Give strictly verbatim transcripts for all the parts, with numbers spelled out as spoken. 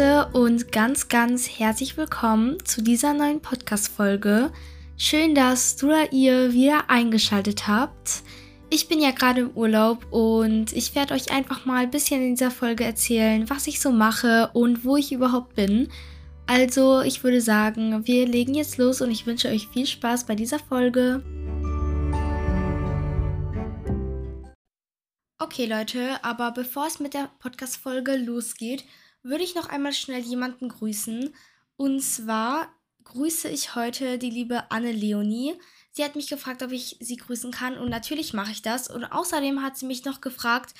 Leute und ganz, ganz herzlich willkommen zu dieser neuen Podcast-Folge. Schön, dass du oder ihr wieder eingeschaltet habt. Ich bin ja gerade im Urlaub und ich werde euch einfach mal ein bisschen in dieser Folge erzählen, was ich so mache und wo ich überhaupt bin. Also, ich würde sagen, wir legen jetzt los und ich wünsche euch viel Spaß bei dieser Folge. Okay Leute, aber bevor es mit der Podcast-Folge losgeht, würde ich noch einmal schnell jemanden grüßen. Und zwar grüße ich heute die liebe Anne Leonie. Sie hat mich gefragt, ob ich sie grüßen kann und natürlich mache ich das. Und außerdem hat sie mich noch gefragt,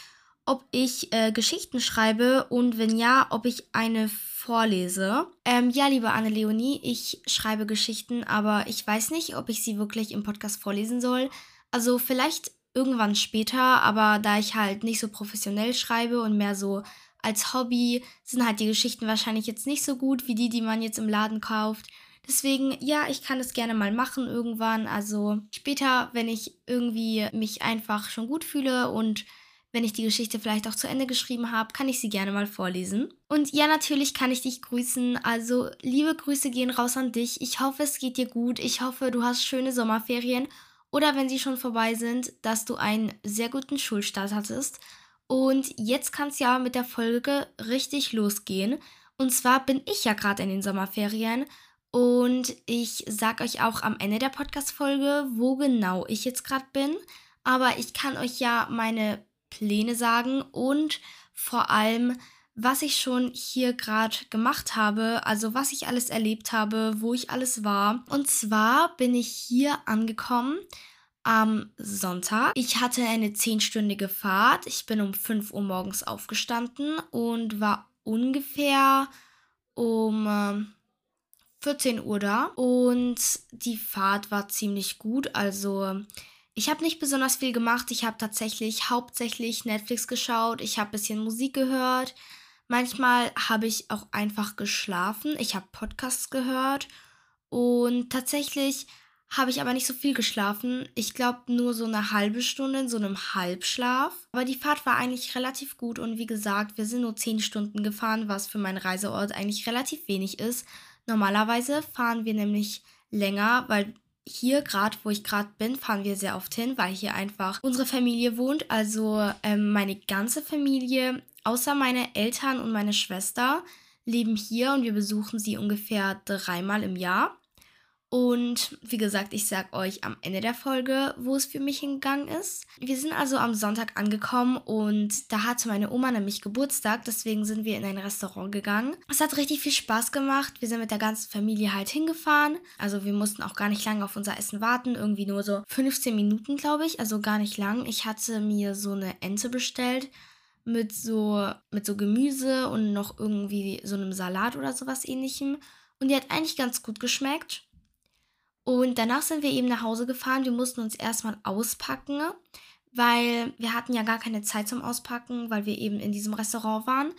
ob ich äh, Geschichten schreibe und wenn ja, ob ich eine vorlese. Ähm, ja, liebe Anne Leonie, ich schreibe Geschichten, aber ich weiß nicht, ob ich sie wirklich im Podcast vorlesen soll. Also vielleicht irgendwann später, aber da ich halt nicht so professionell schreibe und mehr so als Hobby, sind halt die Geschichten wahrscheinlich jetzt nicht so gut wie die, die man jetzt im Laden kauft. Deswegen, ja, ich kann das gerne mal machen irgendwann, also später, wenn ich irgendwie mich einfach schon gut fühle und wenn ich die Geschichte vielleicht auch zu Ende geschrieben habe, kann ich sie gerne mal vorlesen. Und ja, natürlich kann ich dich grüßen, also liebe Grüße gehen raus an dich. Ich hoffe, es geht dir gut, ich hoffe, du hast schöne Sommerferien oder wenn sie schon vorbei sind, dass du einen sehr guten Schulstart hattest. Und jetzt kann es ja mit der Folge richtig losgehen. Und zwar bin ich ja gerade in den Sommerferien und ich sag euch auch am Ende der Podcast-Folge, wo genau ich jetzt gerade bin. Aber ich kann euch ja meine Pläne sagen und vor allem, was ich schon hier gerade gemacht habe, also was ich alles erlebt habe, wo ich alles war. Und zwar bin ich hier angekommen am Sonntag. Ich hatte eine zehnstündige Fahrt. Ich bin um fünf Uhr morgens aufgestanden und war ungefähr um vierzehn Uhr da. Und die Fahrt war ziemlich gut. Also ich habe nicht besonders viel gemacht. Ich habe tatsächlich hauptsächlich Netflix geschaut. Ich habe ein bisschen Musik gehört. Manchmal habe ich auch einfach geschlafen. Ich habe Podcasts gehört. Und tatsächlich habe ich aber nicht so viel geschlafen. Ich glaube nur so eine halbe Stunde in so einem Halbschlaf. Aber die Fahrt war eigentlich relativ gut und wie gesagt, wir sind nur zehn Stunden gefahren, was für meinen Reiseort eigentlich relativ wenig ist. Normalerweise fahren wir nämlich länger, weil hier gerade, wo ich gerade bin, fahren wir sehr oft hin, weil hier einfach unsere Familie wohnt. Also ähm, meine ganze Familie, außer meine Eltern und meine Schwester, leben hier und wir besuchen sie ungefähr dreimal im Jahr. Und wie gesagt, ich sag euch am Ende der Folge, wo es für mich hingegangen ist. Wir sind also am Sonntag angekommen und da hatte meine Oma nämlich Geburtstag, deswegen sind wir in ein Restaurant gegangen. Es hat richtig viel Spaß gemacht, wir sind mit der ganzen Familie halt hingefahren. Also wir mussten auch gar nicht lange auf unser Essen warten, irgendwie nur so fünfzehn Minuten, glaube ich, also gar nicht lang. Ich hatte mir so eine Ente bestellt mit so, mit so Gemüse und noch irgendwie so einem Salat oder sowas ähnlichem. Und die hat eigentlich ganz gut geschmeckt. Und danach sind wir eben nach Hause gefahren. Wir mussten uns erstmal auspacken, weil wir hatten ja gar keine Zeit zum Auspacken, weil wir eben in diesem Restaurant waren.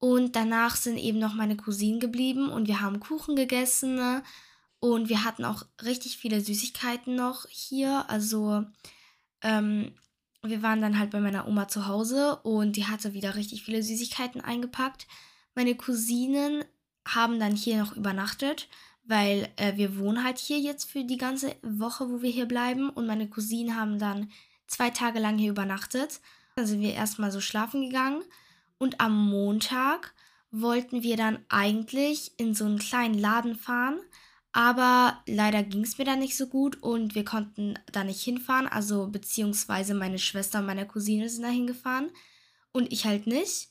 Und danach sind eben noch meine Cousinen geblieben und wir haben Kuchen gegessen. Und wir hatten auch richtig viele Süßigkeiten noch hier. Also ähm, wir waren dann halt bei meiner Oma zu Hause und die hatte wieder richtig viele Süßigkeiten eingepackt. Meine Cousinen haben dann hier noch übernachtet, weil äh, wir wohnen halt hier jetzt für die ganze Woche, wo wir hier bleiben. Und meine Cousinen haben dann zwei Tage lang hier übernachtet. Dann sind wir erstmal so schlafen gegangen. Und am Montag wollten wir dann eigentlich in so einen kleinen Laden fahren. Aber leider ging es mir dann nicht so gut und wir konnten da nicht hinfahren. Also beziehungsweise meine Schwester und meine Cousine sind da hingefahren und ich halt nicht.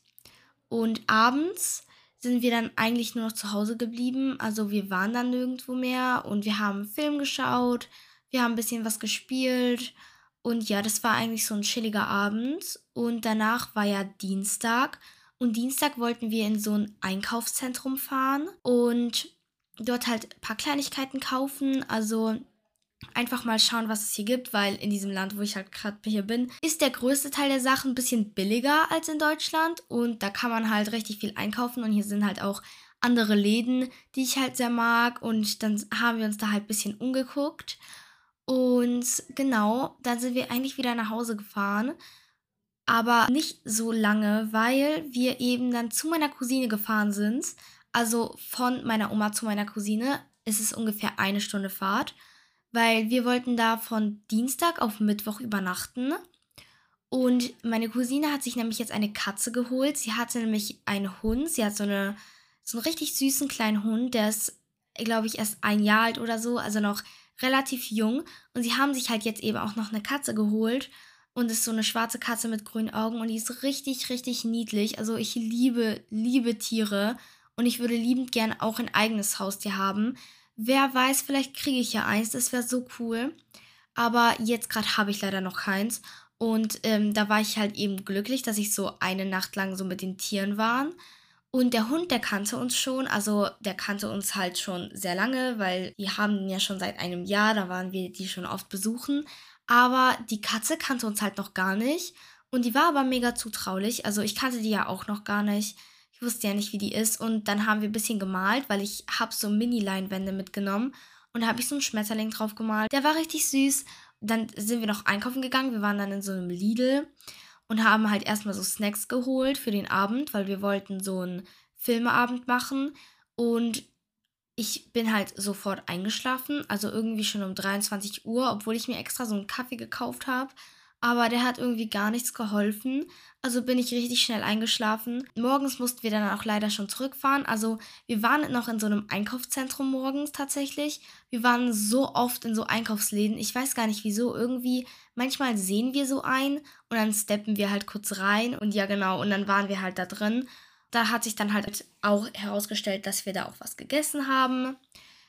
Und abends sind wir dann eigentlich nur noch zu Hause geblieben. Also wir waren dann nirgendwo mehr und wir haben einen Film geschaut, wir haben ein bisschen was gespielt und ja, das war eigentlich so ein chilliger Abend. Und danach war ja Dienstag und Dienstag wollten wir in so ein Einkaufszentrum fahren und dort halt ein paar Kleinigkeiten kaufen, also einfach mal schauen, was es hier gibt, weil in diesem Land, wo ich halt gerade hier bin, ist der größte Teil der Sachen ein bisschen billiger als in Deutschland und da kann man halt richtig viel einkaufen und hier sind halt auch andere Läden, die ich halt sehr mag und dann haben wir uns da halt ein bisschen umgeguckt und genau, dann sind wir eigentlich wieder nach Hause gefahren aber nicht so lange, weil wir eben dann zu meiner Cousine gefahren sind. Also von meiner Oma zu meiner Cousine ist es ungefähr eine Stunde Fahrt, weil wir wollten da von Dienstag auf Mittwoch übernachten. Und meine Cousine hat sich nämlich jetzt eine Katze geholt. Sie hatte nämlich einen Hund. Sie hat so, eine, so einen richtig süßen kleinen Hund, der ist, glaube ich, erst ein Jahr alt oder so, also noch relativ jung. Und sie haben sich halt jetzt eben auch noch eine Katze geholt. Und es ist so eine schwarze Katze mit grünen Augen und die ist richtig, richtig niedlich. Also ich liebe, liebe Tiere und ich würde liebend gern auch ein eigenes Haustier haben. Wer weiß, vielleicht kriege ich ja eins, das wäre so cool. Aber jetzt gerade habe ich leider noch keins. Und ähm, da war ich halt eben glücklich, dass ich so eine Nacht lang so mit den Tieren war. Und der Hund, der kannte uns schon, also der kannte uns halt schon sehr lange, weil wir haben ihn ja schon seit einem Jahr, da waren wir die schon oft besuchen. Aber die Katze kannte uns halt noch gar nicht und die war aber mega zutraulich. Also ich kannte die ja auch noch gar nicht. Ich wusste ja nicht, wie die ist. Und dann haben wir ein bisschen gemalt, weil ich habe so Mini-Leinwände mitgenommen. Und da habe ich so einen Schmetterling drauf gemalt. Der war richtig süß. Dann sind wir noch einkaufen gegangen. Wir waren dann in so einem Lidl und haben halt erstmal so Snacks geholt für den Abend, weil wir wollten so einen Filmeabend machen. Und ich bin halt sofort eingeschlafen, also irgendwie schon um dreiundzwanzig Uhr, obwohl ich mir extra so einen Kaffee gekauft habe. Aber der hat irgendwie gar nichts geholfen, also bin ich richtig schnell eingeschlafen. Morgens mussten wir dann auch leider schon zurückfahren, also wir waren noch in so einem Einkaufszentrum morgens tatsächlich. Wir waren so oft in so Einkaufsläden, ich weiß gar nicht wieso, irgendwie manchmal sehen wir so einen und dann steppen wir halt kurz rein und ja genau, und dann waren wir halt da drin. Da hat sich dann halt auch herausgestellt, dass wir da auch was gegessen haben.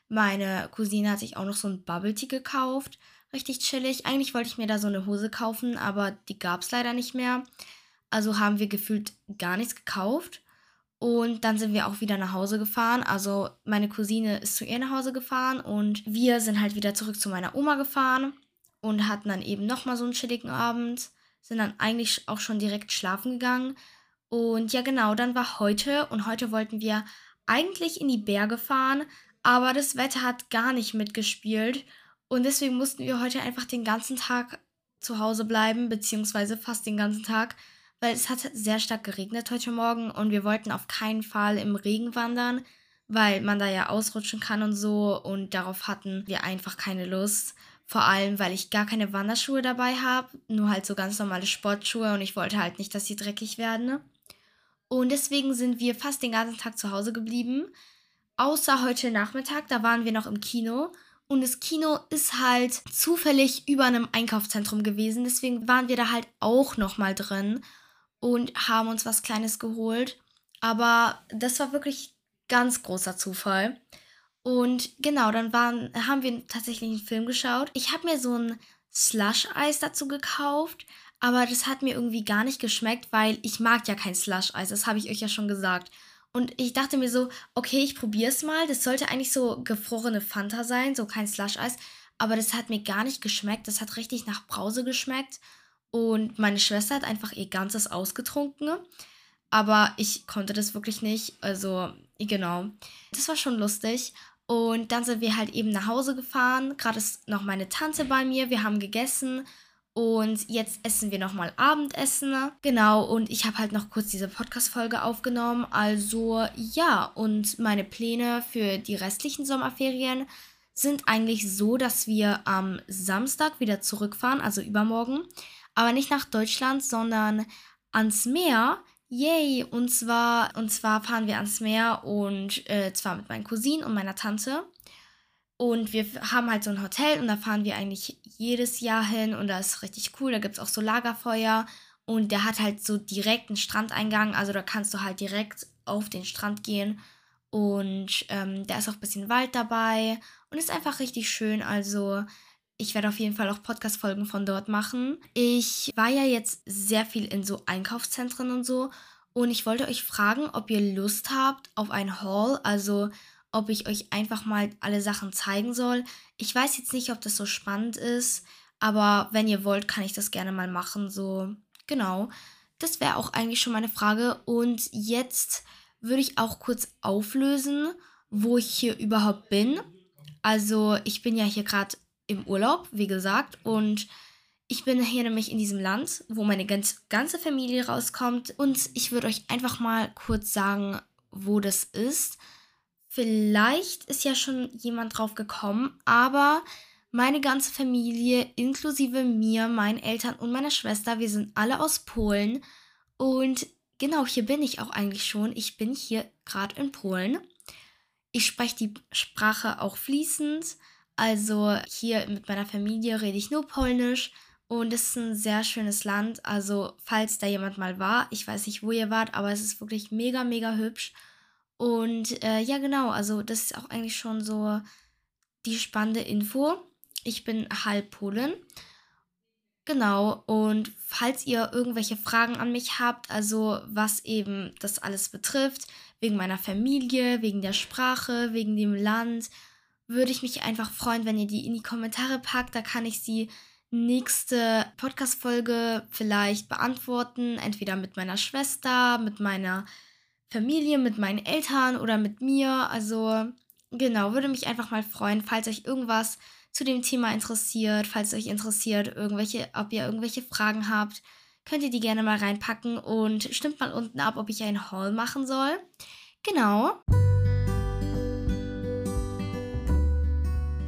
Meine Cousine hat sich auch noch so ein Bubble Tea gekauft. Richtig chillig. Eigentlich wollte ich mir da so eine Hose kaufen, aber die gab es leider nicht mehr. Also haben wir gefühlt gar nichts gekauft. Und dann sind wir auch wieder nach Hause gefahren. Also meine Cousine ist zu ihr nach Hause gefahren und wir sind halt wieder zurück zu meiner Oma gefahren und hatten dann eben nochmal so einen chilligen Abend. Sind dann eigentlich auch schon direkt schlafen gegangen. Und ja genau, dann war heute und heute wollten wir eigentlich in die Berge fahren, aber das Wetter hat gar nicht mitgespielt und deswegen mussten wir heute einfach den ganzen Tag zu Hause bleiben, beziehungsweise fast den ganzen Tag, weil es hat sehr stark geregnet heute Morgen und wir wollten auf keinen Fall im Regen wandern, weil man da ja ausrutschen kann und so und darauf hatten wir einfach keine Lust. Vor allem, weil ich gar keine Wanderschuhe dabei habe, nur halt so ganz normale Sportschuhe und ich wollte halt nicht, dass sie dreckig werden. Und deswegen sind wir fast den ganzen Tag zu Hause geblieben, außer heute Nachmittag, da waren wir noch im Kino. Und das Kino ist halt zufällig über einem Einkaufszentrum gewesen, deswegen waren wir da halt auch nochmal drin und haben uns was Kleines geholt. Aber das war wirklich ganz großer Zufall. Und genau, dann waren, haben wir tatsächlich einen Film geschaut. Ich habe mir so ein Slush-Eis dazu gekauft. Aber das hat mir irgendwie gar nicht geschmeckt, weil ich mag ja kein Slush-Eis, das habe ich euch ja schon gesagt. Und ich dachte mir so, okay, ich probiere es mal. Das sollte eigentlich so gefrorene Fanta sein, so kein Slush-Eis. Aber das hat mir gar nicht geschmeckt, das hat richtig nach Brause geschmeckt. Und meine Schwester hat einfach ihr ganzes ausgetrunken. Aber ich konnte das wirklich nicht, also genau. Das war schon lustig. Und dann sind wir halt eben nach Hause gefahren. Gerade ist noch meine Tante bei mir, wir haben gegessen. Und jetzt essen wir nochmal Abendessen. Genau, und ich habe halt noch kurz diese Podcast-Folge aufgenommen. Also ja, und meine Pläne für die restlichen Sommerferien sind eigentlich so, dass wir am Samstag wieder zurückfahren, also übermorgen. Aber nicht nach Deutschland, sondern ans Meer. Yay! Und zwar, und zwar fahren wir ans Meer und äh, zwar mit meinen Cousinen und meiner Tante. Und wir haben halt so ein Hotel und da fahren wir eigentlich jedes Jahr hin und das ist richtig cool. Da gibt es auch so Lagerfeuer und der hat halt so direkt einen Strandeingang. Also da kannst du halt direkt auf den Strand gehen und ähm, da ist auch ein bisschen Wald dabei und ist einfach richtig schön. Also ich werde auf jeden Fall auch Podcast-Folgen von dort machen. Ich war ja jetzt sehr viel in so Einkaufszentren und so und ich wollte euch fragen, ob ihr Lust habt auf ein Haul, also ob ich euch einfach mal alle Sachen zeigen soll. Ich weiß jetzt nicht, ob das so spannend ist, aber wenn ihr wollt, kann ich das gerne mal machen. So, genau. Das wäre auch eigentlich schon meine Frage. Und jetzt würde ich auch kurz auflösen, wo ich hier überhaupt bin. Also ich bin ja hier gerade im Urlaub, wie gesagt. Und Ich benehre mich in diesem Land, wo meine ganze Familie rauskommt, und ich würde euch einfach mal kurz sagen, wo das ist. Vielleicht ist ja schon jemand drauf gekommen, aber meine ganze Familie, inklusive mir, meinen Eltern und meiner Schwester, wir sind alle aus Polen. Und genau, hier bin ich auch eigentlich schon. Ich bin hier gerade in Polen. Ich spreche die Sprache auch fließend. Also hier mit meiner Familie rede ich nur Polnisch. Und es ist ein sehr schönes Land, also falls da jemand mal war, ich weiß nicht, wo ihr wart, aber es ist wirklich mega, mega hübsch. Und äh, ja genau, also das ist auch eigentlich schon so die spannende Info. Ich bin halb Polin. Genau, und falls ihr irgendwelche Fragen an mich habt, also was eben das alles betrifft, wegen meiner Familie, wegen der Sprache, wegen dem Land, würde ich mich einfach freuen, wenn ihr die in die Kommentare packt, da kann ich sie nächste Podcast-Folge vielleicht beantworten, entweder mit meiner Schwester, mit meiner Familie, mit meinen Eltern oder mit mir. Also genau, würde mich einfach mal freuen, falls euch irgendwas zu dem Thema interessiert, falls euch interessiert, irgendwelche, ob ihr irgendwelche Fragen habt, könnt ihr die gerne mal reinpacken und stimmt mal unten ab, ob ich einen Haul machen soll. Genau.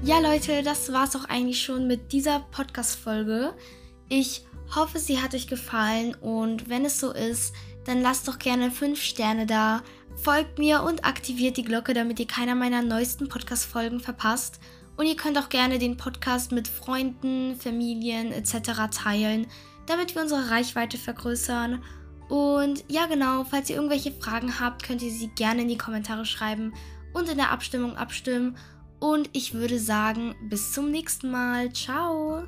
Ja, Leute, das war's auch eigentlich schon mit dieser Podcast-Folge. Ich hoffe, sie hat euch gefallen und wenn es so ist, dann lasst doch gerne fünf Sterne da, folgt mir und aktiviert die Glocke, damit ihr keiner meiner neuesten Podcast-Folgen verpasst. Und ihr könnt auch gerne den Podcast mit Freunden, Familien et cetera teilen, damit wir unsere Reichweite vergrößern. Und ja genau, falls ihr irgendwelche Fragen habt, könnt ihr sie gerne in die Kommentare schreiben und in der Abstimmung abstimmen. Und ich würde sagen, bis zum nächsten Mal. Ciao!